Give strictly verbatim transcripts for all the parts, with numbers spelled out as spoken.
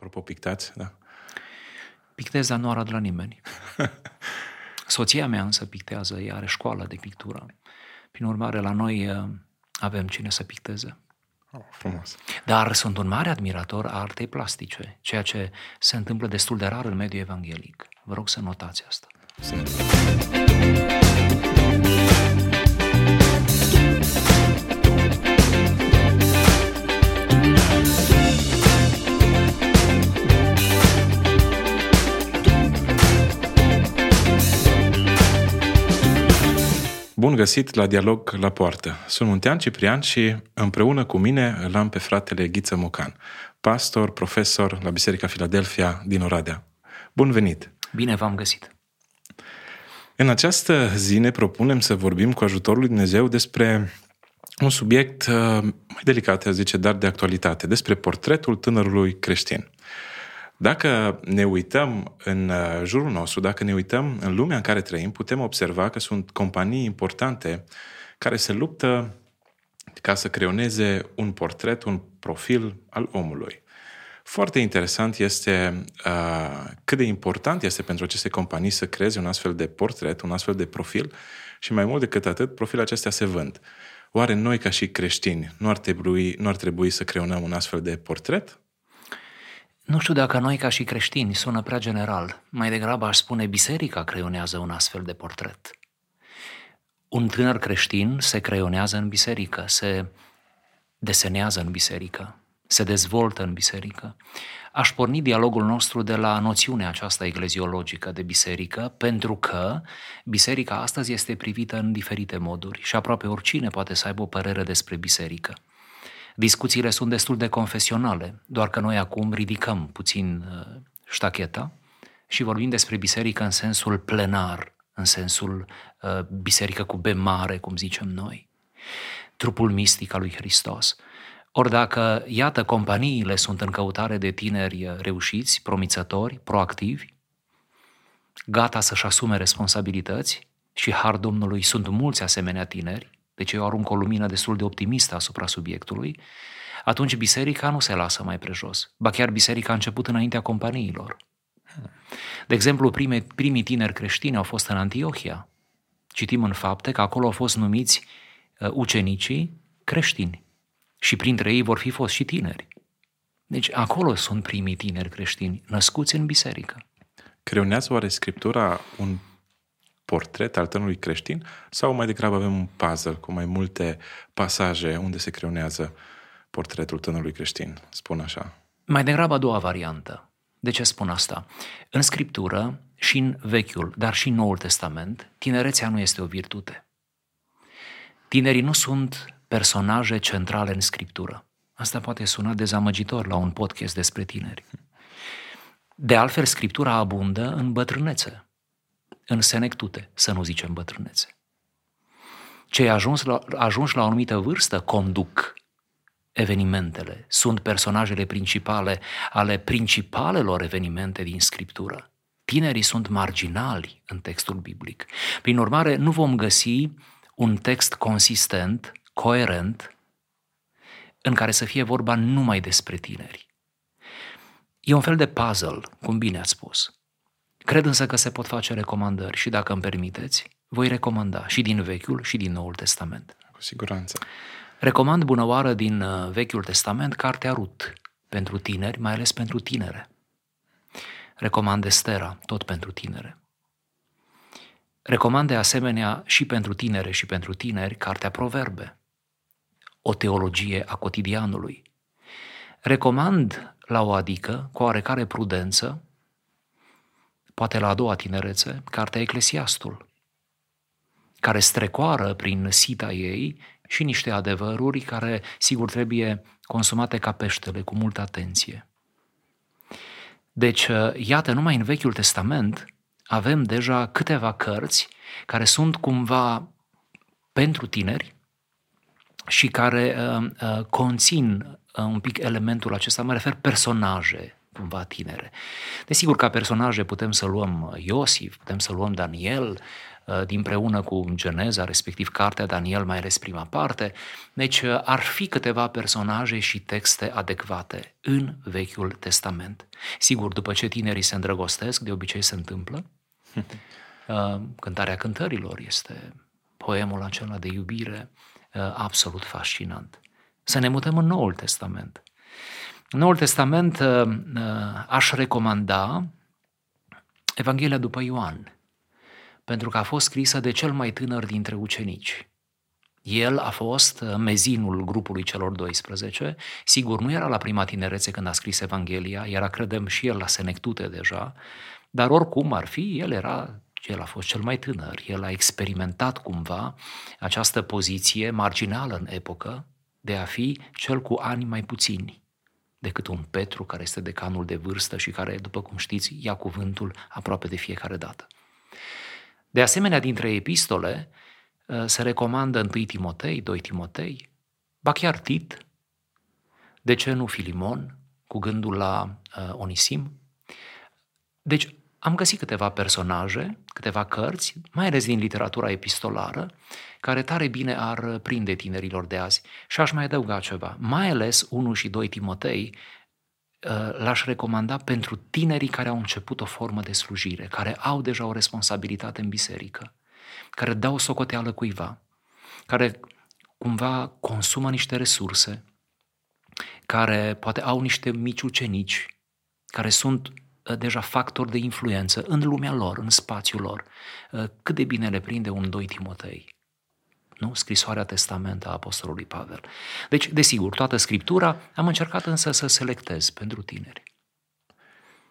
Apropo, pictați, da? Pictez, dar nu arăt la nimeni. Soția mea însă pictează, ea are școală de pictură. Prin urmare, la noi avem cine să picteze. Oh, frumos. Dar sunt un mare admirator a artei plastice, ceea ce se întâmplă destul de rar în mediul evanghelic. Vă rog să notați asta. Sunt. Bun găsit la Dialog la Poartă. Sunt Muntean Ciprian și împreună cu mine îl am pe fratele Ghiță Mocan, pastor, profesor la Biserica Filadelfia din Oradea. Bun venit! Bine v-am găsit! În această zi ne propunem să vorbim cu ajutorul lui Dumnezeu despre un subiect mai delicat, aș zice, dar de actualitate, despre portretul tânărului creștin. Dacă ne uităm în jurul nostru, dacă ne uităm în lumea în care trăim, putem observa că sunt companii importante care se luptă ca să creioneze un portret, un profil al omului. Foarte interesant este uh, cât de important este pentru aceste companii să creeze un astfel de portret, un astfel de profil și mai mult decât atât, profilul acestea se vând. Oare noi ca și creștini nu ar trebui, nu ar trebui să creionăm un astfel de portret? Nu știu dacă noi ca și creștini sună prea general. Mai degrabă aș spune biserica creionează un astfel de portret. Un tânăr creștin se creionează în biserică, se desenează în biserică, se dezvoltă în biserică. Aș porni dialogul nostru de la noțiunea aceasta ecleziologică de biserică, pentru că biserica astăzi este privită în diferite moduri și aproape oricine poate să aibă o părere despre biserică. Discuțiile sunt destul de confesionale, doar că noi acum ridicăm puțin ștacheta și vorbim despre biserică în sensul plenar, în sensul biserică cu B mare, cum zicem noi, trupul mistic al lui Hristos. Ori dacă, iată, companiile sunt în căutare de tineri reușiți, promițători, proactivi, gata să-și asume responsabilități și, har Domnului, sunt mulți asemenea tineri, deci eu arunc o lumină destul de optimistă asupra subiectului, atunci biserica nu se lasă mai prejos. Ba chiar biserica a început înaintea companiilor. De exemplu, prime, primii tineri creștini au fost în Antiohia. Citim în Fapte că acolo au fost numiți ucenicii creștini și printre ei vor fi fost și tineri. Deci acolo sunt primii tineri creștini născuți în biserică. Creunează oare Scriptura un portret al tânărului creștin sau mai degrabă avem un puzzle cu mai multe pasaje unde se creionează portretul tânărului creștin, spun așa? Mai degrabă a doua variantă. De ce spun asta? În Scriptură și în Vechiul, dar și în Noul Testament, tinerețea nu este o virtute. Tinerii nu sunt personaje centrale în Scriptură. Asta poate suna dezamăgitor la un podcast despre tineri. De altfel, Scriptura abundă în bătrânețe, în senectute, să nu zicem bătrânețe. Cei ajunși la, ajunși la o anumită vârstă conduc evenimentele, sunt personajele principale ale principalelor evenimente din Scriptură. Tinerii sunt marginali în textul biblic. Prin urmare, nu vom găsi un text consistent, coerent, în care să fie vorba numai despre tineri. E un fel de puzzle, cum bine ați spus. Cred însă că se pot face recomandări și, dacă îmi permiteți, voi recomanda și din Vechiul și din Noul Testament. Cu siguranță. Recomand bunăoară din Vechiul Testament Cartea Rut, pentru tineri, mai ales pentru tinere. Recomand Estera, tot pentru tinere. Recomand de asemenea și pentru tinere și pentru tineri Cartea Proverbe, o teologie a cotidianului. Recomand la o adică, cu oarecare prudență, poate la a doua tinerețe, Cartea Eclesiastul, care strecoară prin sita ei și niște adevăruri care, sigur, trebuie consumate ca peștele, cu multă atenție. Deci, iată, numai în Vechiul Testament avem deja câteva cărți care sunt cumva pentru tineri și care uh, uh, conțin uh, un pic elementul acesta, mă refer personaje, cumva tinere. Desigur, ca personaje putem să luăm Iosif, putem să luăm Daniel, dinpreună cu Geneza, respectiv Cartea Daniel, mai ales prima parte. Deci ar fi câteva personaje și texte adecvate în Vechiul Testament. Sigur, după ce tinerii se îndrăgostesc, de obicei se întâmplă. Cântarea cântărilor este poemul acela de iubire absolut fascinant. Să ne mutăm în Noul Testament. În Noul Testament aș recomanda Evanghelia după Ioan, pentru că a fost scrisă de cel mai tânăr dintre ucenici. El a fost mezinul grupului celor doisprezece, sigur nu era la prima tinerețe când a scris Evanghelia, era, credem, și el la senectute deja, dar oricum ar fi, el era... El a fost cel mai tânăr, el a experimentat cumva această poziție marginală în epocă de a fi cel cu ani mai puțini decât un Petru care este decanul de vârstă și care, după cum știți, ia cuvântul aproape de fiecare dată. De asemenea, dintre epistole se recomandă întâi Timotei, doi Timotei, ba chiar Tit, de ce nu Filimon, cu gândul la Onisim. Deci, am găsit câteva personaje, câteva cărți, mai ales din literatura epistolară, care tare bine ar prinde tinerilor de azi. Și aș mai adăuga ceva. Mai ales unu și doi Timotei l-aș recomanda pentru tinerii care au început o formă de slujire, care au deja o responsabilitate în biserică, care dau socoteală cuiva, care cumva consumă niște resurse, care poate au niște mici ucenici, care sunt deja factori de influență în lumea lor, în spațiul lor. Cât de bine le prinde un doi Timotei, nu? Scrisoarea testamentă a Apostolului Pavel. Deci, desigur, toată Scriptura, am încercat însă să selectez pentru tineri.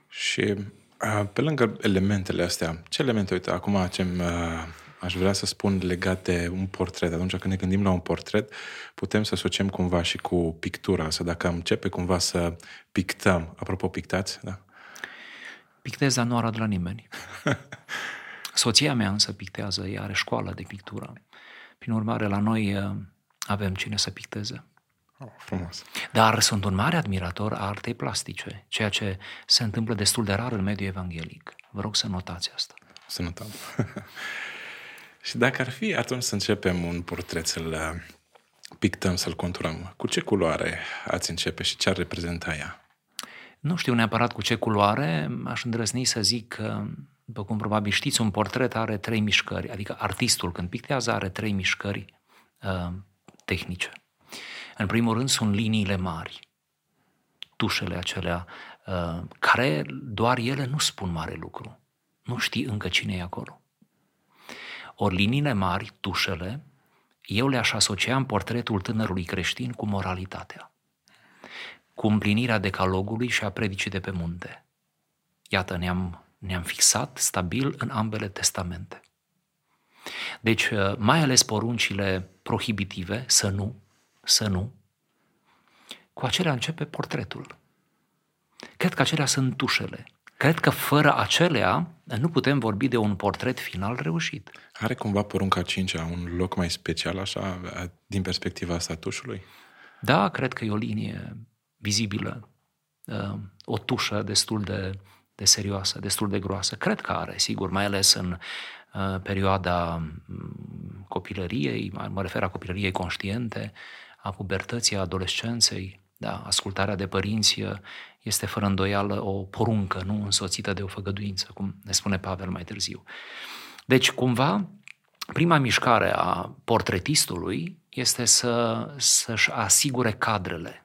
Și pe lângă elementele astea, ce elemente, uite, acum ce aș vrea să spun legat de un portret. Atunci când ne gândim la un portret, putem să asociem cumva și cu pictura, să dacă începe cumva să pictăm, apropo pictați, da? Pictez, dar nu arăt la nimeni. Soția mea însă pictează, ea are școală de pictură. Prin urmare, la noi avem cine să picteze. Oh, frumos. Dar sunt un mare admirator a artei plastice, ceea ce se întâmplă destul de rar în mediul evanghelic. Vă rog să notați asta. Să notăm. Și dacă ar fi, atunci să începem un portret, să-l pictăm, să-l conturăm. Cu ce culoare ați începe și ce ar reprezenta ea? Nu știu neapărat cu ce culoare, aș îndrăzni să zic că, după cum probabil știți, un portret are trei mișcări, adică artistul când pictează are trei mișcări uh, tehnice. În primul rând sunt liniile mari, tușele acelea, uh, care doar ele nu spun mare lucru, nu știi încă cine e acolo. Ori liniile mari, tușele, eu le-aș asocia în portretul tânărului creștin cu moralitatea, cu împlinirea decalogului și a predicii de pe munte. Iată, ne-am, ne-am fixat stabil în ambele testamente. Deci, mai ales poruncile prohibitive, să nu, să nu, cu acelea începe portretul. Cred că acelea sunt tușele. Cred că fără acelea nu putem vorbi de un portret final reușit. Are cumva porunca cincea un loc mai special, așa, din perspectiva asta tușului? Da, cred că e o linie vizibilă, o tușă destul de, de serioasă, destul de groasă. Cred că are, sigur, mai ales în perioada copilăriei, mă refer la copilăriei conștiente, a pubertății, a adolescenței, da, ascultarea de părinți este fără îndoială o poruncă, nu însoțită de o făgăduință, cum ne spune Pavel mai târziu. Deci, cumva, prima mișcare a portretistului este să, să-și asigure cadrele,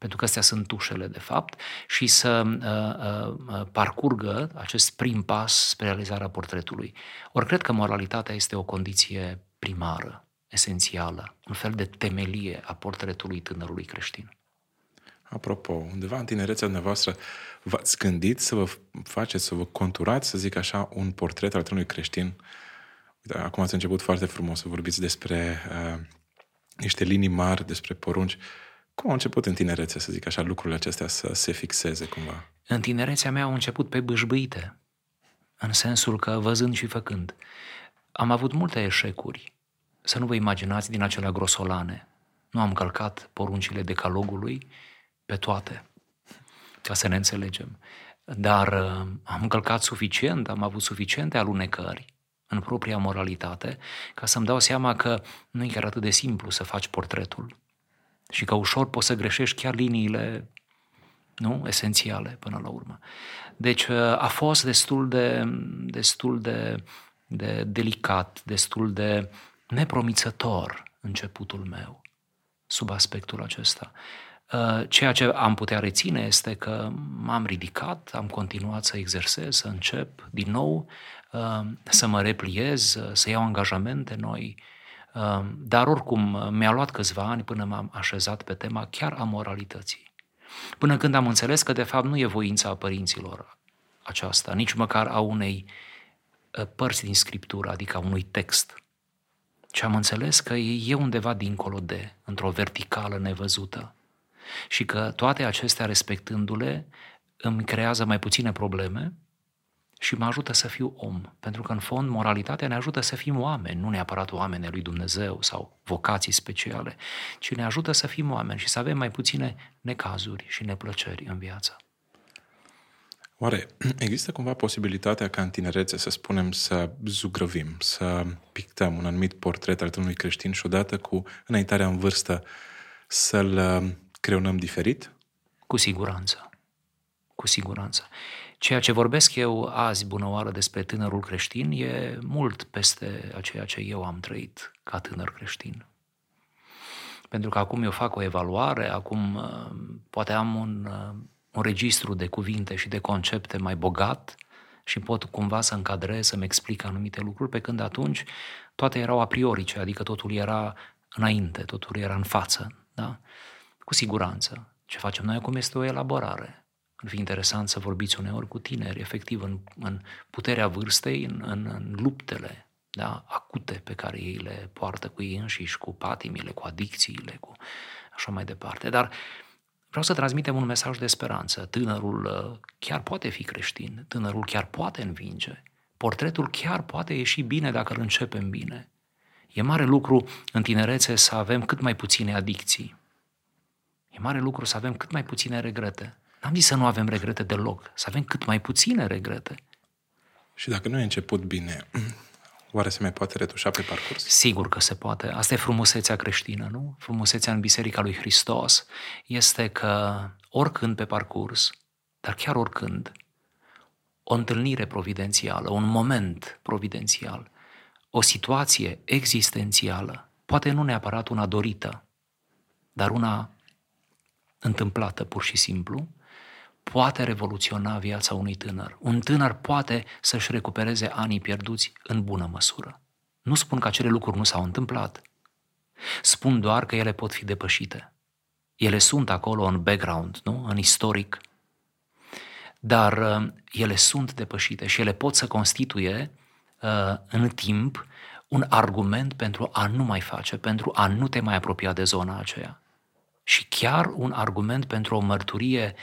pentru că astea sunt tușele, de fapt, și să uh, uh, parcurgă acest prim pas spre realizarea portretului. Ori cred că moralitatea este o condiție primară, esențială, un fel de temelie a portretului tânărului creștin. Apropo, undeva în tinerețea dumneavoastră v-ați gândit să vă faceți, să vă conturați, să zic așa, un portret al tânărului creștin? Acum ați început foarte frumos să vorbiți despre uh, niște linii mari, despre porunci. Cum au început în tinerețe, să zic așa, lucrurile acestea să se fixeze cumva? În tinerețea mea au început pe bâșbâite, în sensul că văzând și făcând. Am avut multe eșecuri, să nu vă imaginați, din acelea grosolane. Nu am călcat poruncile decalogului pe toate, ca să ne înțelegem. Dar am călcat suficient, am avut suficiente alunecări în propria moralitate, ca să-mi dau seama că nu e chiar atât de simplu să faci portretul și că ușor poți să greșești chiar liniile, nu, esențiale până la urmă. Deci a fost destul de, destul de, de delicat, destul de nepromițător începutul meu sub aspectul acesta. Ceea ce am putea reține este că m-am ridicat, am continuat să exersez, să încep din nou, să mă repliez, să iau angajamente noi, dar oricum mi-a luat câțiva ani până m-am așezat pe tema chiar a moralității. Până când am înțeles că de fapt nu e voința părinților aceasta, nici măcar a unei părți din Scriptură, adică a unui text, ci am înțeles că e undeva dincolo de, într-o verticală nevăzută. Și că toate acestea, respectându-le, îmi creează mai puține probleme și mă ajută să fiu om. Pentru că, în fond, moralitatea ne ajută să fim oameni, nu neapărat oameni lui Dumnezeu sau vocații speciale, ci ne ajută să fim oameni și să avem mai puține necazuri și neplăceri în viață. Oare există cumva posibilitatea ca în tinerețe, să spunem, să zugrăvim, să pictăm un anumit portret al unui creștin și odată cu înaintarea în vârstă să-l creionăm diferit? Cu siguranță. Cu siguranță. Ceea ce vorbesc eu azi, bună oară, despre tânărul creștin e mult peste ceea ce eu am trăit ca tânăr creștin. Pentru că acum eu fac o evaluare, acum poate am un, un registru de cuvinte și de concepte mai bogat și pot cumva să încadrez, să-mi explic anumite lucruri, pe când atunci toate erau a priorice, adică totul era înainte, totul era în față. Da? Cu siguranță. Ce facem noi acum este o elaborare. Ar fi interesant să vorbiți uneori cu tineri, efectiv, în, în puterea vârstei, în, în, în luptele, da, acute pe care ei le poartă cu ei înșiși, cu patimile, cu adicțiile, cu așa mai departe. Dar vreau să transmitem un mesaj de speranță. Tânărul chiar poate fi creștin, tânărul chiar poate învinge, portretul chiar poate ieși bine dacă îl începem bine. E mare lucru în tinerețe să avem cât mai puține adicții. E mare lucru să avem cât mai puține regrete. N-am zis să nu avem regrete deloc, să avem cât mai puține regrete. Și dacă nu e început bine, oare se mai poate retușa pe parcurs? Sigur că se poate. Asta e frumusețea creștină, nu? Frumusețea în Biserica lui Hristos este că oricând pe parcurs, dar chiar oricând, o întâlnire providențială, un moment providențial, o situație existențială, poate nu neapărat una dorită, dar una întâmplată pur și simplu, poate revoluționa viața unui tânăr. Un tânăr poate să-și recupereze anii pierduți în bună măsură. Nu spun că acele lucruri nu s-au întâmplat. Spun doar că ele pot fi depășite. Ele sunt acolo în background, nu? În istoric. Dar uh, ele sunt depășite și ele pot să constituie uh, în timp un argument pentru a nu mai face, pentru a nu te mai apropia de zona aceea. Și chiar un argument pentru o mărturie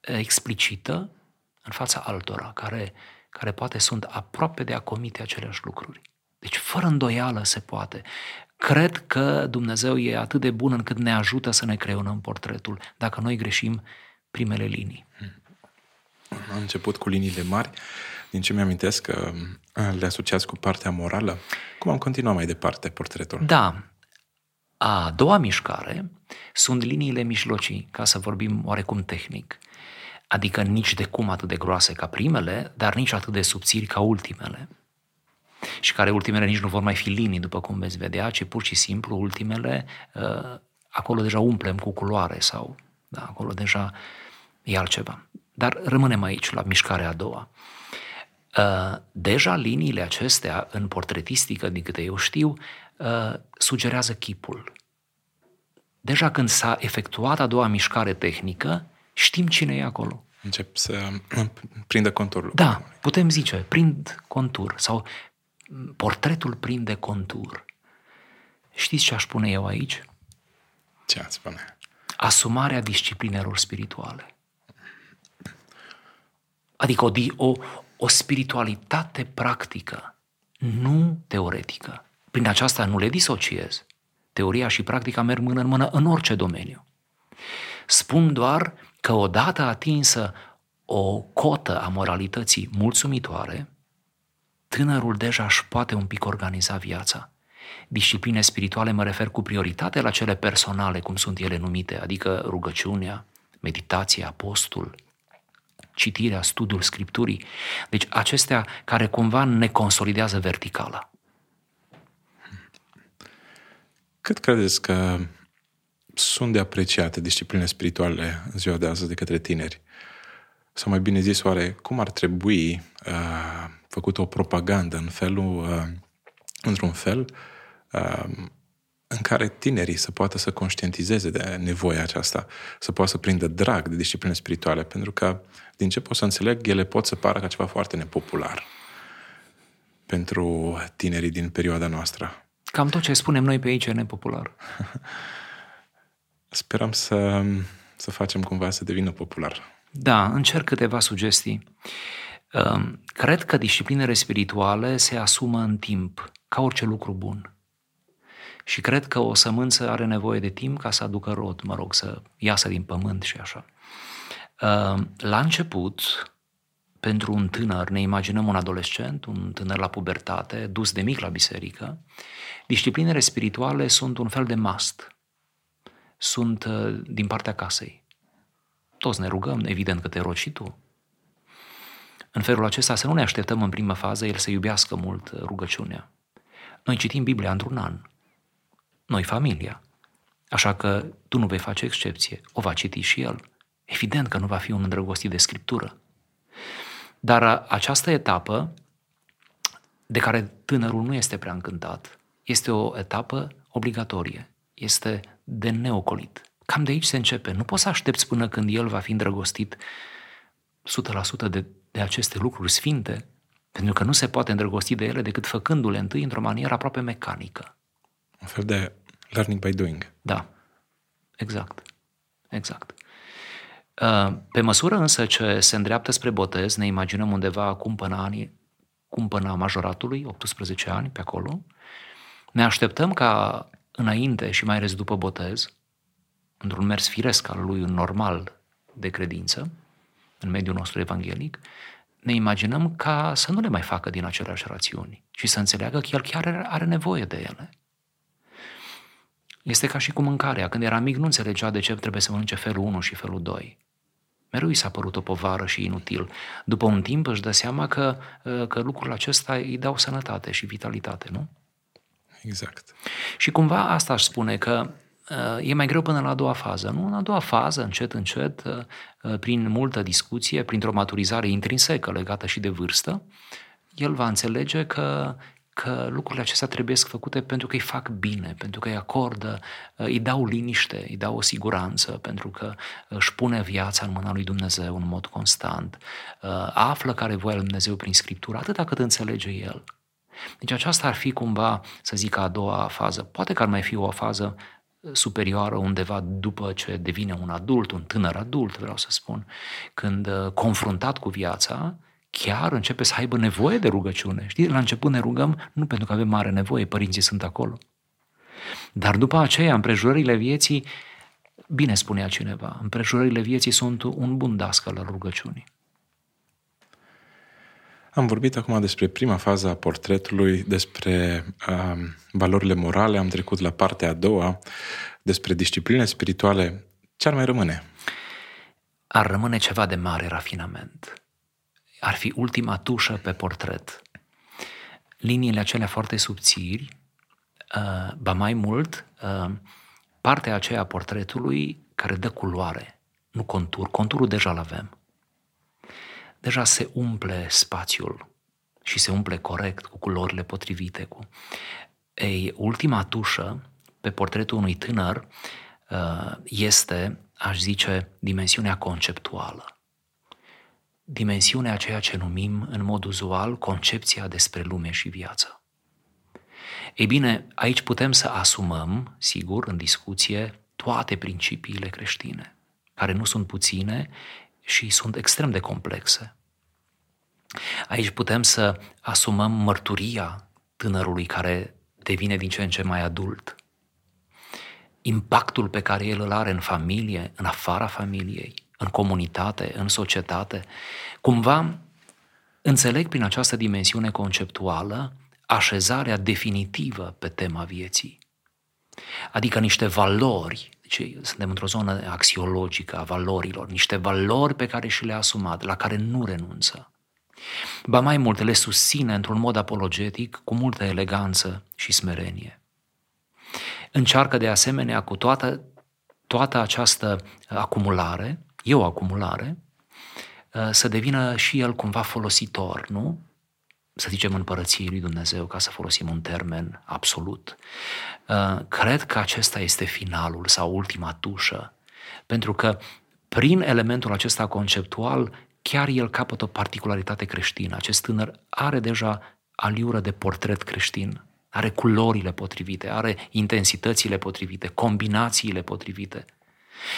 explicită în fața altora, care, care poate sunt aproape de a comite aceleași lucruri. Deci, fără îndoială, se poate. Cred că Dumnezeu e atât de bun încât ne ajută să ne creionăm portretul, dacă noi greșim primele linii. Am început cu liniile mari, din ce mi-amintesc că le asociați cu partea morală. Cum am continuat mai departe portretul? Da. A doua mișcare sunt liniile mijlocii, ca să vorbim oarecum tehnic. Adică nici de cum atât de groase ca primele, dar nici atât de subțiri ca ultimele. Și care ultimele nici nu vor mai fi linii, după cum veți vedea, ci pur și simplu ultimele, acolo deja umplem cu culoare sau da, acolo deja e altceva. Dar rămânem aici, la mișcarea a doua. Deja liniile acestea, în portretistică, din câte eu știu, sugerează chipul. Deja când s-a efectuat a doua mișcare tehnică, știm cine e acolo. Încep să prindă conturul. Da, putem zice, prind contur sau portretul prinde contur. Știți ce aș pune eu aici? Ce ați spune? Asumarea disciplinelor spirituale. Adică o, o, o spiritualitate practică, nu teoretică. Prin aceasta nu le disociez. Teoria și practica merg mână în mână în orice domeniu. Spun doar că odată atinsă o cotă a moralității mulțumitoare, tânărul deja își poate un pic organiza viața. Discipline spirituale mă refer cu prioritate la cele personale, cum sunt ele numite, adică rugăciunea, meditația, postul, citirea, studiul Scripturii. Deci acestea care cumva ne consolidează verticala. Cât credeți că sunt de apreciate disciplinele spirituale în ziua de azi de către tineri? Sau mai bine zis, oare cum ar trebui uh, făcută o propagandă în felul, uh, într-un fel uh, în care tinerii să poată să conștientizeze de nevoia aceasta, să poată să prindă drag de discipline spirituale, pentru că, din ce pot să înțeleg, ele pot să pară ca ceva foarte nepopular pentru tinerii din perioada noastră. Cam tot ce spunem noi pe aici e nepopular. Sperăm să, să facem cumva să devină popular. Da, încerc câteva sugestii. Cred că disciplinele spirituale se asumă în timp, ca orice lucru bun. Și cred că o sămânță are nevoie de timp ca să aducă rod, mă rog, să iasă din pământ și așa. La început, pentru un tânăr, ne imaginăm un adolescent, un tânăr la pubertate, dus de mic la biserică, disciplinele spirituale sunt un fel de must. Sunt din partea casei. Toți ne rugăm, evident că te rogi și tu. În felul acesta să nu ne așteptăm în prima fază el să iubească mult rugăciunea. Noi citim Biblia într-un an. Noi familia. Așa că tu nu vei face excepție. O va citi și el. Evident că nu va fi un îndrăgostit de Scriptură. Dar această etapă, de care tânărul nu este prea încântat, este o etapă obligatorie. Este de neocolit. Cam de aici se începe. Nu poți să aștepți până când el va fi îndrăgostit o sută la sută de, de aceste lucruri sfinte, pentru că nu se poate îndrăgosti de ele decât făcându-le întâi într-o manieră aproape mecanică. Un fel de learning by doing. Da, exact. Exact. Pe măsură însă ce se îndreaptă spre botez, ne imaginăm undeva acum până, anii, cum până majoratului, optsprezece ani, pe acolo, ne așteptăm ca înainte și mai ales după botez, într-un mers firesc al lui normal de credință, în mediul nostru evanghelic, ne imaginăm ca să nu le mai facă din aceleași rațiuni, ci să înțeleagă că el chiar are nevoie de ele. Este ca și cu mâncarea. Când era mic, nu înțelegea de ce trebuie să mănânce felul unu și felul doi. Mereu i s-a părut o povară și inutil. După un timp își dă seama că, că lucrul acesta îi dau sănătate și vitalitate, nu? Exact. Și cumva asta aș spune că e mai greu până la a doua fază, nu? În a doua fază, încet, încet, prin multă discuție, printr-o maturizare intrinsecă legată și de vârstă, el va înțelege că, că lucrurile acestea trebuie să făcute pentru că îi fac bine, pentru că îi acordă, îi dau liniște, îi dau o siguranță, pentru că își pune viața în mâna lui Dumnezeu în mod constant, află care e voia lui Dumnezeu prin Scriptură, atâta cât înțelege el. Deci aceasta ar fi cumva, să zic, a doua fază. Poate că ar mai fi o fază superioară undeva după ce devine un adult, un tânăr adult, vreau să spun, când confruntat cu viața, chiar începe să aibă nevoie de rugăciune. Știi, la început ne rugăm nu pentru că avem mare nevoie, părinții sunt acolo. Dar după aceea, împrejurările vieții, bine spunea cineva, împrejurările vieții sunt un bun dascăl al rugăciunii. Am vorbit acum despre prima fază a portretului, despre uh, valorile morale, am trecut la partea a doua, despre discipline spirituale. Ce ar mai rămâne? Ar rămâne ceva de mare rafinament. Ar fi ultima tușă pe portret. Liniile acelea foarte subțiri, uh, ba mai mult, uh, partea aceea a portretului care dă culoare, nu contur, conturul deja l-avem. Deja se umple spațiul și se umple corect, cu culorile potrivite. Cu... Ei, ultima tușă pe portretul unui tânăr este, aș zice, dimensiunea conceptuală. Dimensiunea a ceea ce numim în mod uzual concepția despre lume și viață. Ei bine, aici putem să asumăm, sigur, în discuție, toate principiile creștine, care nu sunt puține, și sunt extrem de complexe. Aici putem să asumăm mărturia tânărului care devine din ce în ce mai adult, impactul pe care el îl are în familie, în afara familiei, în comunitate, în societate. Cumva Înțeleg prin această dimensiune conceptuală așezarea definitivă pe tema vieții, adică niște valori, deci suntem într-o zonă axiologică a valorilor, niște valori pe care și le-a asumat, la care nu renunță. Ba mai mult, le susține într-un mod apologetic, cu multă eleganță și smerenie. Încearcă de asemenea cu toată, toată această acumulare, e o acumulare, să devină și el cumva folositor, nu? Să zicem împărăției lui Dumnezeu, ca să folosim un termen absolut. Cred că acesta este finalul sau ultima tușă, pentru că prin elementul acesta conceptual chiar el capătă o particularitate creștină. Acest tânăr are deja aliură de portret creștin, are culorile potrivite, are intensitățile potrivite, combinațiile potrivite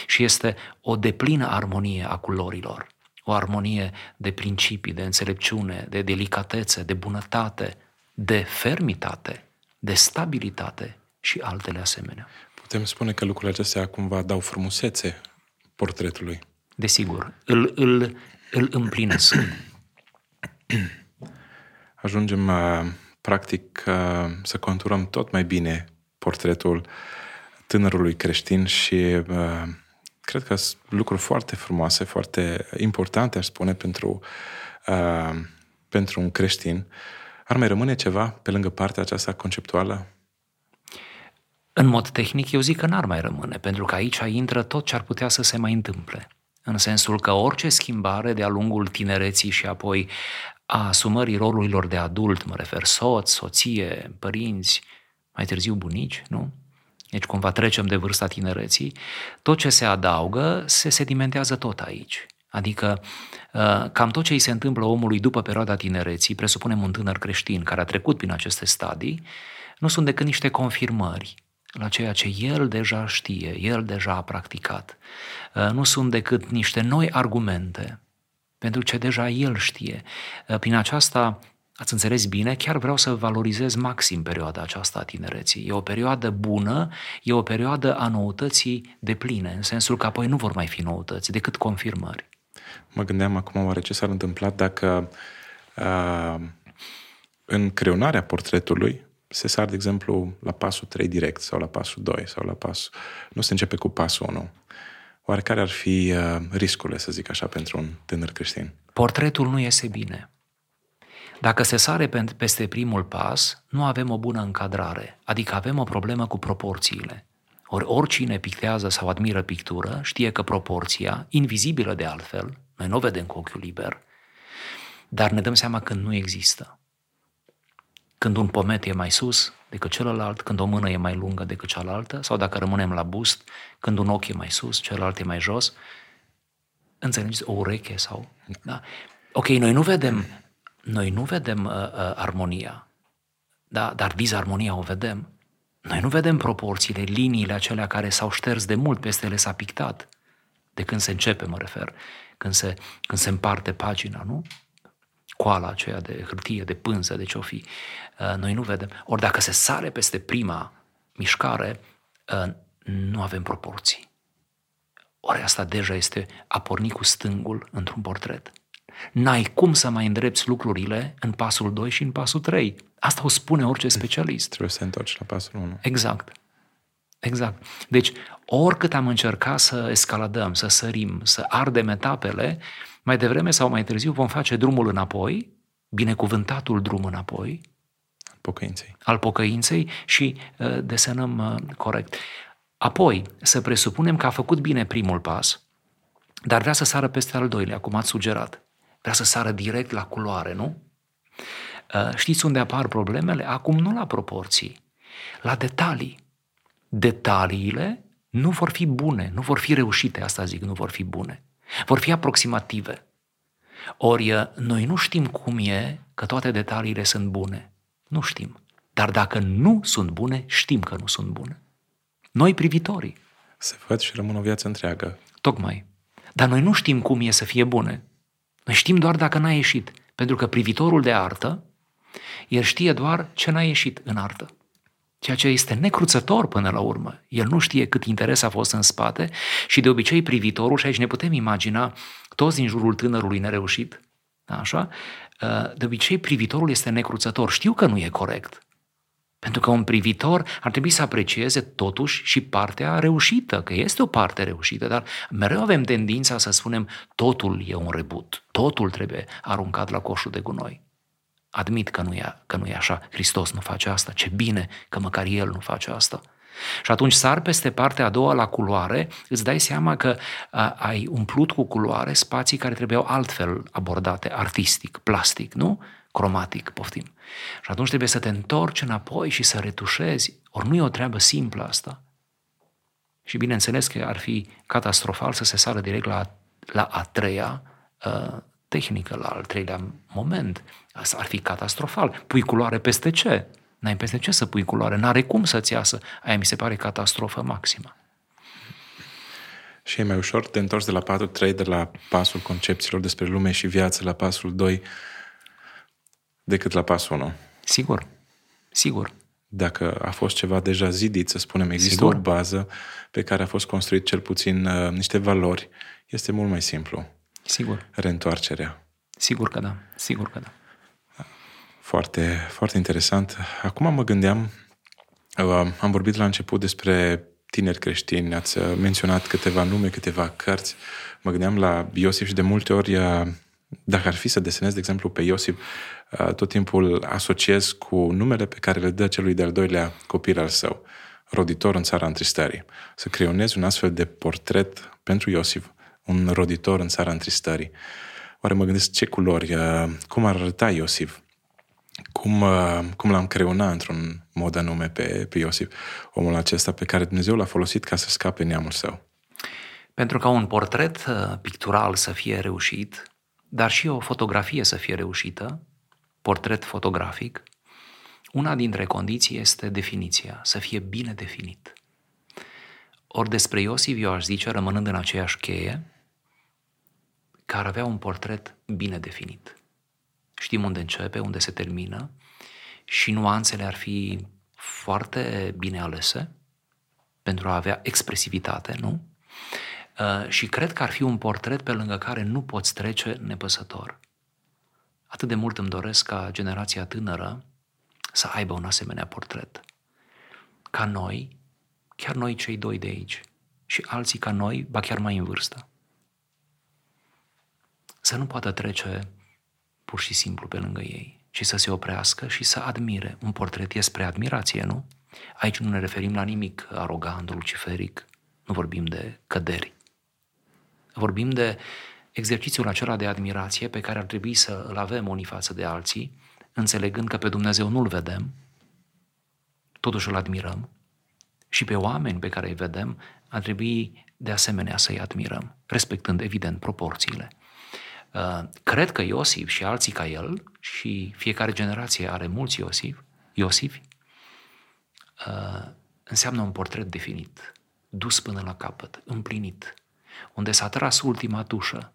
și este o deplină armonie a culorilor. O armonie de principii, de înțelepciune, de delicatețe, de bunătate, de fermitate, de stabilitate și altele asemenea. Putem spune că lucrurile acestea cumva dau frumusețe portretului. Desigur, îl, îl, îl împlinesc. Ajungem, practic, să conturăm tot mai bine portretul tânărului creștin și... Cred că sunt lucruri foarte frumoase, foarte importante, aș spune, pentru, uh, pentru un creștin. Ar mai rămâne ceva pe lângă partea aceasta conceptuală? În mod tehnic, eu zic că n-ar mai rămâne, pentru că aici intră tot ce ar putea să se mai întâmple. În sensul că orice schimbare de-a lungul tinereții și apoi a asumării rolurilor de adult, mă refer soț, soție, părinți, mai târziu bunici, nu? Deci cumva trecem de vârsta tinereții, tot ce se adaugă se sedimentează tot aici. Adică cam tot ce îi se întâmplă omului după perioada tinereții, presupunem un tânăr creștin care a trecut prin aceste stadii, nu sunt decât niște confirmări la ceea ce el deja știe, el deja a practicat. Nu sunt decât niște noi argumente pentru ce deja el știe. Prin aceasta... Ați înțeles bine, chiar vreau să valorizez maxim perioada aceasta a tinereții. E o perioadă bună, e o perioadă a noutății depline, în sensul că apoi nu vor mai fi noutăți, decât confirmări. Mă gândeam acum oare ce s-ar întâmpla dacă uh, în creionarea portretului se sar, de exemplu, la pasul trei direct sau la pasul doi sau la pasul... Nu se începe cu pasul unu. Oare care ar fi uh, riscurile, să zic așa, pentru un tânăr creștin? Portretul nu iese bine. Dacă se sare peste primul pas, nu avem o bună încadrare, adică avem o problemă cu proporțiile. Ori oricine pictează sau admiră pictură știe că proporția, invizibilă de altfel, noi nu o vedem cu ochiul liber, dar ne dăm seama când nu există. Când un pomet e mai sus decât celălalt, când o mână e mai lungă decât cealaltă, sau dacă rămânem la bust, când un ochi e mai sus, celălalt e mai jos, înțelegeți, o ureche sau... Da? Ok, noi nu vedem... Noi nu vedem uh, uh, armonia, da? Dar disarmonia o vedem. Noi nu vedem proporțiile, liniile acelea care s-au șters de mult, peste ele s-a pictat. De când se începe, mă refer, când se, când se împarte pagina, nu? Coala aceea de hârtie, de pânză, de ce-o fi. Uh, noi nu vedem. Ori dacă se sare peste prima mișcare, uh, nu avem proporții. Ori asta deja este a porni cu stângul într-un portret. N-ai cum să mai îndrepți lucrurile în pasul doi și în pasul trei. Asta o spune orice specialist. Trebuie să te întorci la pasul unu. Exact. Exact. Deci, oricât am încercat să escaladăm, să sărim, să ardem etapele, mai devreme sau mai târziu vom face drumul înapoi, binecuvântatul drum înapoi, al pocăinței, al pocăinței și uh, desenăm uh, corect. Apoi, să presupunem că a făcut bine primul pas, dar vrea să sară peste al doilea, cum ați sugerat. Vrea să sară direct la culoare, nu? Știți unde apar problemele? Acum nu la proporții, la detalii. Detaliile nu vor fi bune, nu vor fi reușite, asta zic, nu vor fi bune. Vor fi aproximative. Ori noi nu știm cum e că toate detaliile sunt bune. Nu știm. Dar dacă nu sunt bune, știm că nu sunt bune. Noi privitorii. Se văd și rămân o viață întreagă. Tocmai. Dar noi nu știm cum e să fie bune. Noi știm doar dacă n-a ieșit, pentru că privitorul de artă, el știe doar ce n-a ieșit în artă, ceea ce este necruțător până la urmă. El nu știe cât interes a fost în spate și de obicei privitorul, și aici ne putem imagina toți din jurul tânărului nereușit, Așa? De obicei, privitorul este necruțător. Știu că nu e corect, pentru că un privitor ar trebui să aprecieze totuși și partea reușită, că este o parte reușită, dar mereu avem tendința să spunem totul e un rebut, totul trebuie aruncat la coșul de gunoi. Admit că nu e, că nu e așa, Hristos nu face asta, ce bine că măcar El nu face asta. Și atunci sar peste partea a doua la culoare, îți dai seama că a, ai umplut cu culoare spații care trebuiau altfel abordate, artistic, plastic, nu? Cromatic, poftim. Și atunci trebuie să te întorci înapoi și să retușezi. Ori nu e o treabă simplă asta. Și bineînțeles că ar fi catastrofal să se sară direct la, la a treia uh, tehnică, la al treilea moment. Asta ar fi catastrofal. Pui culoare peste ce? N-ai peste ce să pui culoare, n-are cum să-ți iasă. Aia mi se pare catastrofă maximă. Și e mai ușor, te întorci de la patru trei, de la pasul concepțiilor despre lume și viață, la pasul doi, decât la pasul unu. Sigur, sigur. Dacă a fost ceva deja zidit, să spunem, există sigur. O bază pe care a fost construit cel puțin uh, niște valori, este mult mai simplu. Sigur. Reîntoarcerea. Sigur că da, sigur că da. Foarte, foarte interesant. Acum mă gândeam, am vorbit la început despre tineri creștini, ați menționat câteva nume, câteva cărți. Mă gândeam la Iosif și de multe ori, dacă ar fi să desenez, de exemplu, pe Iosif, tot timpul asociez cu numele pe care le dă celui de-al doilea copil al său, roditor în țara întristării. Să creionez un astfel de portret pentru Iosif, un roditor în țara întristării. Oare mă gândesc ce culori, cum ar arăta Iosif? Cum, cum l-am creunat într-un mod anume pe, pe Iosif, omul acesta pe care Dumnezeu l-a folosit ca să scape neamul său. Pentru ca un portret pictural să fie reușit, dar și o fotografie să fie reușită, portret fotografic, una dintre condiții este definiția, să fie bine definit. Ori despre Iosif, eu aș zice, rămânând în aceeași cheie, că ar avea un portret bine definit. Știm unde începe, unde se termină și nuanțele ar fi foarte bine alese pentru a avea expresivitate, nu? Și cred că ar fi un portret pe lângă care nu poți trece nepăsător. Atât de mult îmi doresc ca generația tânără să aibă un asemenea portret. Ca noi, chiar noi cei doi de aici și alții ca noi, ba chiar mai în vârstă. Să nu poată trece pur și simplu pe lângă ei, ci să se oprească și să admire. Un portret e spre admirație, nu? Aici nu ne referim la nimic arogant, luciferic, nu vorbim de căderi. Vorbim de exercițiul acela de admirație pe care ar trebui să îl avem unii față de alții, înțelegând că pe Dumnezeu nu-L vedem, totuși îl admirăm și pe oameni pe care îi vedem ar trebui de asemenea să-i admirăm, respectând evident proporțiile. Cred că Iosif și alții ca el, și fiecare generație are mulți Iosif, Iosifi, înseamnă un portret definit, dus până la capăt, împlinit, unde s-a tras ultima tușă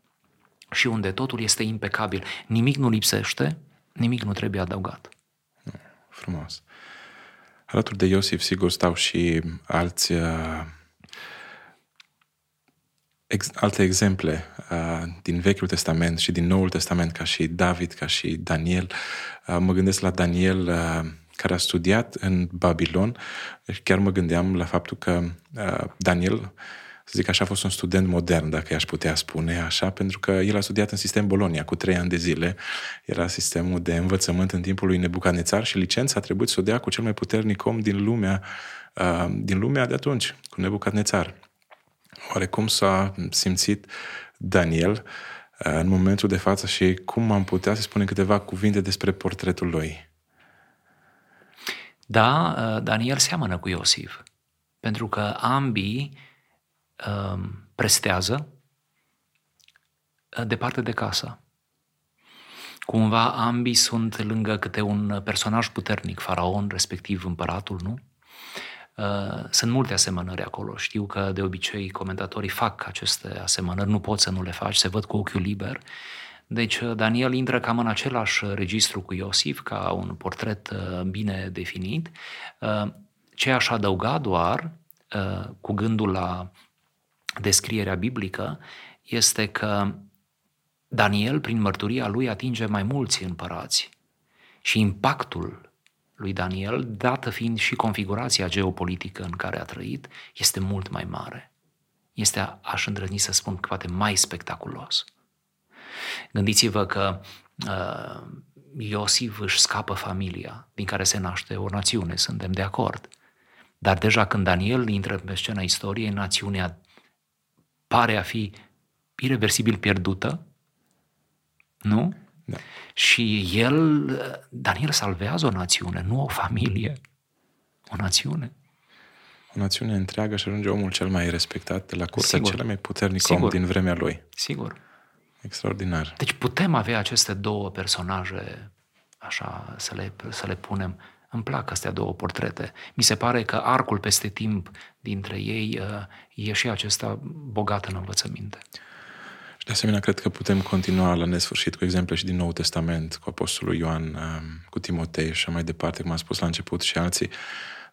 și unde totul este impecabil. Nimic nu lipsește, nimic nu trebuie adăugat. Frumos. Alături de Iosif, sigur, stau și alți... alte exemple uh, din Vechiul Testament și din Noul Testament, ca și David, ca și Daniel. Uh, mă gândesc la Daniel uh, care a studiat în Babilon. Chiar mă gândeam la faptul că uh, Daniel, să zic așa, a fost un student modern, dacă i-aș putea spune așa, pentru că el a studiat în sistem Bolonia cu trei ani de zile. Era sistemul de învățământ în timpul lui Nebucadnețar și licența a trebuit să o dea cu cel mai puternic om din lumea, uh, din lumea de atunci, cu Nebucadnețar. Oare cum s-a simțit Daniel în momentul de față și cum am putea să spunem câteva cuvinte despre portretul lui? Da, Daniel seamănă cu Iosif, pentru că ambii um, prestează departe de casă. Cumva ambii sunt lângă câte un personaj puternic, faraon, respectiv împăratul, nu? Sunt multe asemănări acolo. Știu că de obicei comentatorii fac aceste asemănări, nu pot să nu le faci, se văd cu ochiul liber. Deci Daniel intră cam în același registru cu Iosif, ca un portret bine definit. Ce aș adăuga doar, cu gândul la descrierea biblică, este că Daniel, prin mărturia lui, atinge mai mulți împărați și impactul lui Daniel, dată fiind și configurația geopolitică în care a trăit, este mult mai mare. Este, aș îndrăzni să spun, că poate mai spectaculos. Gândiți-vă că uh, Iosif își scapă familia din care se naște o națiune, suntem de acord. Dar deja când Daniel intră pe scena istoriei, națiunea pare a fi ireversibil pierdută, nu? Da. Și el, Daniel salvează o națiune, nu o familie, o națiune. O națiune întreagă și ajunge omul cel mai respectat de la curtea, cel mai puternic Sigur. om din vremea lui. Sigur. Extraordinar. Deci putem avea aceste două personaje, așa, să le, să le punem. Îmi plac astea două portrete. Mi se pare că arcul peste timp dintre ei e și acesta bogat în învățăminte. Și de asemenea, cred că putem continua la nesfârșit cu exemple și din Noul Testament, cu Apostolul Ioan, cu Timotei și mai departe, cum am spus la început, și alții.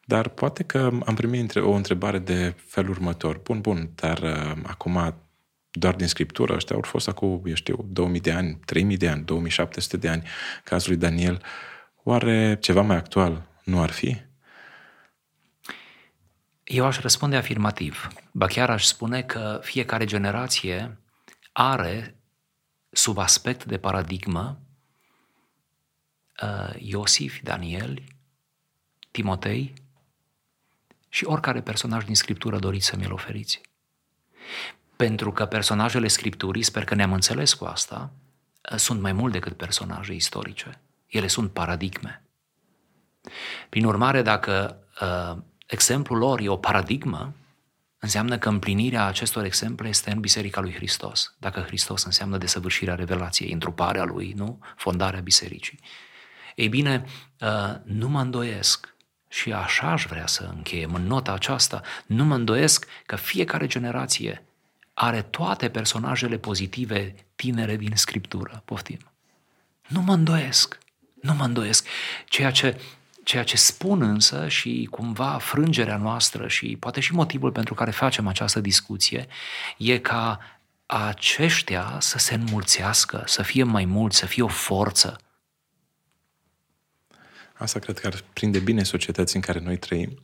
Dar poate că am primit o întrebare de felul următor. Bun, bun, dar acum doar din Scriptură, ăștia au fost acum, eu știu, două mii de ani, trei mii de ani, două mii șapte sute de ani, cazul lui Daniel. Oare ceva mai actual nu ar fi? Eu aș răspunde afirmativ. Ba chiar aș spune că fiecare generație are, sub aspect de paradigmă, Iosif, Daniel, Timotei și oricare personaj din Scriptură doriți să mi-l oferiți. Pentru că personajele Scripturii, sper că ne-am înțeles cu asta, sunt mai mult decât personaje istorice. Ele sunt paradigme. Prin urmare, dacă uh, exemplul lor e o paradigmă, înseamnă că împlinirea acestor exemple este în Biserica lui Hristos. Dacă Hristos înseamnă desăvârșirea revelației, întruparea lui, nu? Fondarea bisericii. Ei bine, uh, nu mă îndoiesc, și așa aș vrea să încheiem în nota aceasta, nu mă îndoiesc că fiecare generație are toate personajele pozitive tinere din Scriptură. Poftim. Nu mă îndoiesc. Nu mă îndoiesc. Ceea ce, ceea ce spun însă și cumva frângerea noastră și poate și motivul pentru care facem această discuție e ca aceștia să se înmulțească, să fie mai mulți, să fie o forță. Asta cred că ar prinde bine societății în care noi trăim.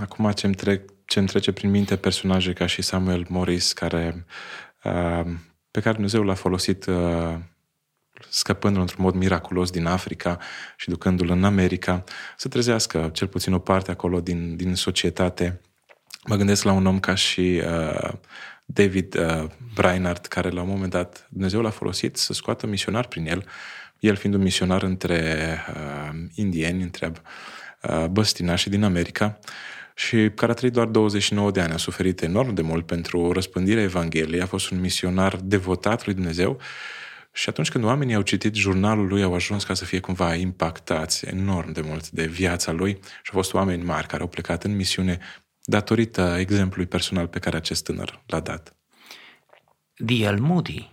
Acum ce-mi, trec, ce-mi trece prin minte personaje ca și Samuel Morris, care, pe care Dumnezeu l-a folosit scăpându-l într-un mod miraculos din Africa și ducându-l în America, să trezească cel puțin o parte acolo din, din societate. Mă gândesc la un om ca și uh, David uh, Brainerd, care la un moment dat Dumnezeu l-a folosit să scoată misionar prin el, el fiind un misionar între uh, indieni, între uh, băstinașii din America, și care a trăit doar douăzeci și nouă de ani, a suferit enorm de mult pentru răspândirea Evangheliei, a fost un misionar devotat lui Dumnezeu. Și atunci când oamenii au citit jurnalul lui, au ajuns ca să fie cumva impactați enorm de mult de viața lui și au fost oameni mari care au plecat în misiune datorită exemplului personal pe care acest tânăr l-a dat. D L. Moody,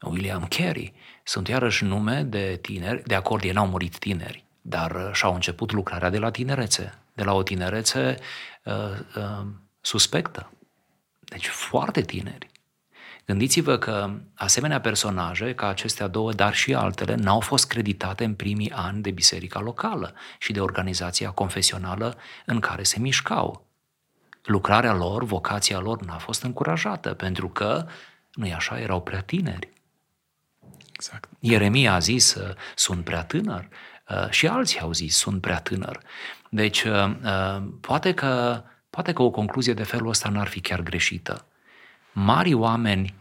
William Carey, sunt iarăși nume de tineri, de acord, ei n-au murit tineri, dar și-au început lucrarea de la tinerețe, de la o tinerețe uh, uh, suspectă. Deci foarte tineri. Gândiți-vă că asemenea personaje, ca acestea două, dar și altele, n-au fost creditate în primii ani de biserica locală și de organizația confesională în care se mișcau. Lucrarea lor, vocația lor n-a fost încurajată, pentru că, nu-i așa, erau prea tineri. Exact. Ieremia a zis, sunt prea tânăr, și alții au zis, sunt prea tânăr. Deci, poate că, poate că o concluzie de felul ăsta n-ar fi chiar greșită. Mari oameni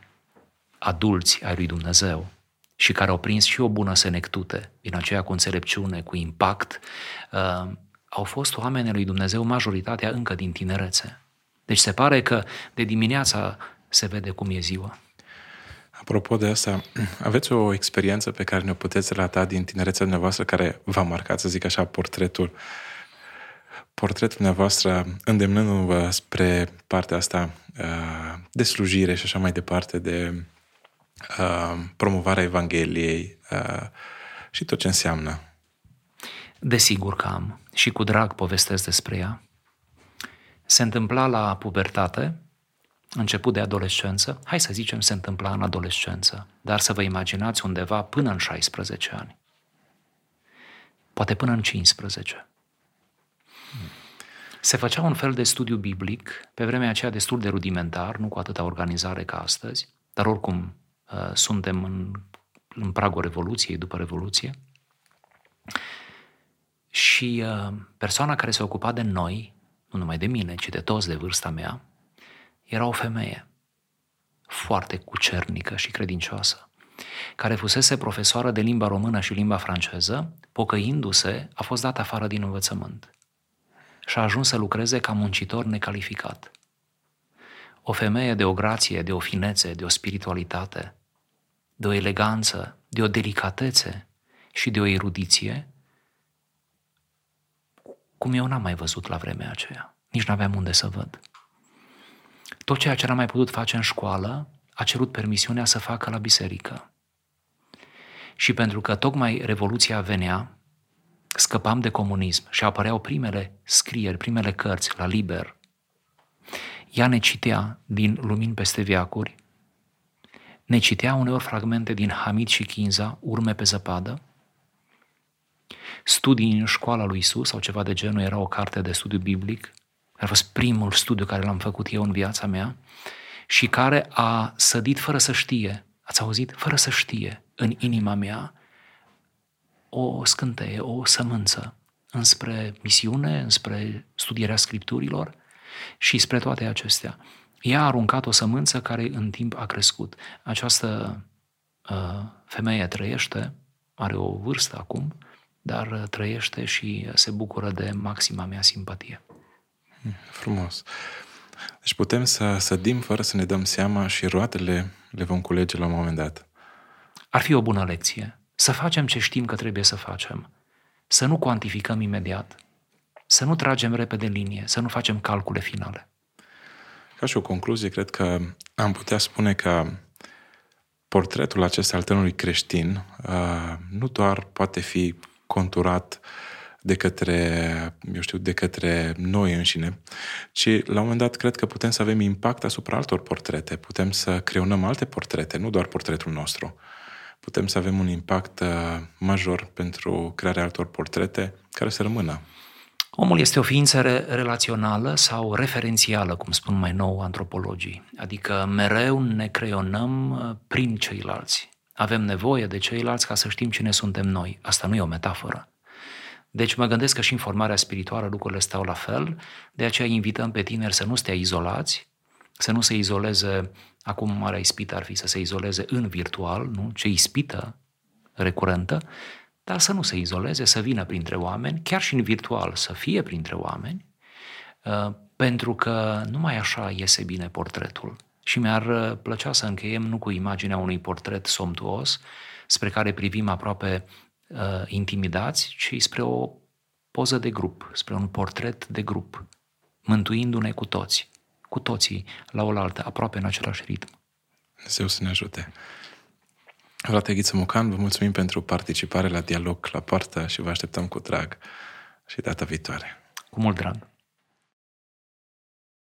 adulți ai lui Dumnezeu și care au prins și o bună senectute, din aceea cu înțelepciune, cu impact, uh, au fost oamenii lui Dumnezeu, majoritatea încă din tinerețe. Deci se pare că de dimineața se vede cum e ziua. Apropo de asta, aveți o experiență pe care ne-o puteți relata din tinerețea dumneavoastră care v-a marcat, să zic așa, portretul, portretul dumneavoastră, îndemnându-vă spre partea asta de slujire și așa mai departe, de uh, promovarea Evangheliei uh, și tot ce înseamnă. Desigur că am și cu drag povestesc despre ea. Se întâmpla la pubertate, început de adolescență, hai să zicem se întâmpla în adolescență, dar să vă imaginați undeva până în șaisprezece ani. Poate până în cincisprezece. Se făcea un fel de studiu biblic, pe vremea aceea destul de rudimentar, nu cu atâta organizare ca astăzi, dar oricum suntem în, în pragul Revoluției, după Revoluție. Și persoana care se ocupa de noi, nu numai de mine, ci de toți de vârsta mea, era o femeie foarte cucernică și credincioasă, care fusese profesoară de limba română și limba franceză, pocăindu-se, a fost dată afară din învățământ și a ajuns să lucreze ca muncitor necalificat. O femeie de o grație, de o finețe, de o spiritualitate, de o eleganță, de o delicatețe și de o erudiție, cum eu n-am mai văzut la vremea aceea. Nici n-aveam unde să văd. Tot ceea ce n-am mai putut face în școală, a cerut permisiunea să facă la biserică. Și pentru că tocmai Revoluția venea, scăpam de comunism și apăreau primele scrieri, primele cărți la liber. Ea ne citea din Lumini peste veacuri, ne citea uneori fragmente din Hamid și Chinza, Urme pe zăpadă, Studii în școala lui Isus sau ceva de genul, era o carte de studiu biblic, a fost primul studiu care l-am făcut eu în viața mea și care a sădit fără să știe, ați auzit? Fără să știe în inima mea o scânteie, o sămânță înspre misiune, înspre studierea Scripturilor și spre toate acestea. Ea a aruncat o sămânță care în timp a crescut. Această uh, femeie trăiește, are o vârstă acum, dar trăiește și se bucură de maxima mea simpatie. Frumos. Deci putem să sădim fără să ne dăm seama și roatele le vom culege la un moment dat. Ar fi o bună lecție. Să facem ce știm că trebuie să facem. Să nu cuantificăm imediat. Să nu tragem repede linie. Să nu facem calcule finale. Ca și o concluzie, cred că am putea spune că portretul acesta al tânărului creștin nu doar poate fi conturat de către, eu știu, de către noi înșine, ci la un moment dat cred că putem să avem impact asupra altor portrete, putem să creionăm alte portrete, nu doar portretul nostru. Putem să avem un impact major pentru crearea altor portrete care să rămână. Omul este o ființă relațională sau referențială, cum spun mai nou antropologii, adică mereu ne creionăm prin ceilalți. Avem nevoie de ceilalți ca să știm cine suntem noi. Asta nu e o metaforă. Deci mă gândesc că și în formarea spirituală lucrurile stau la fel, de aceea invităm pe tineri să nu stea izolați, să nu se izoleze, acum marea ispită ar fi să se izoleze în virtual, nu? Ce ispită recurentă, dar să nu se izoleze, să vină printre oameni, chiar și în virtual, să fie printre oameni, pentru că numai așa iese bine portretul. Și mi-ar plăcea să încheiem nu cu imaginea unui portret somptuos, spre care privim aproape uh, intimidați, ci spre o poză de grup, spre un portret de grup, mântuindu-ne cu toți, cu toții, la oaltă, aproape în același ritm. Dumnezeu să ne ajute! Frate Ghiță Mocan, vă mulțumim pentru participare la Dialog la Poartă și vă așteptăm cu drag și data viitoare. Cu mult drag!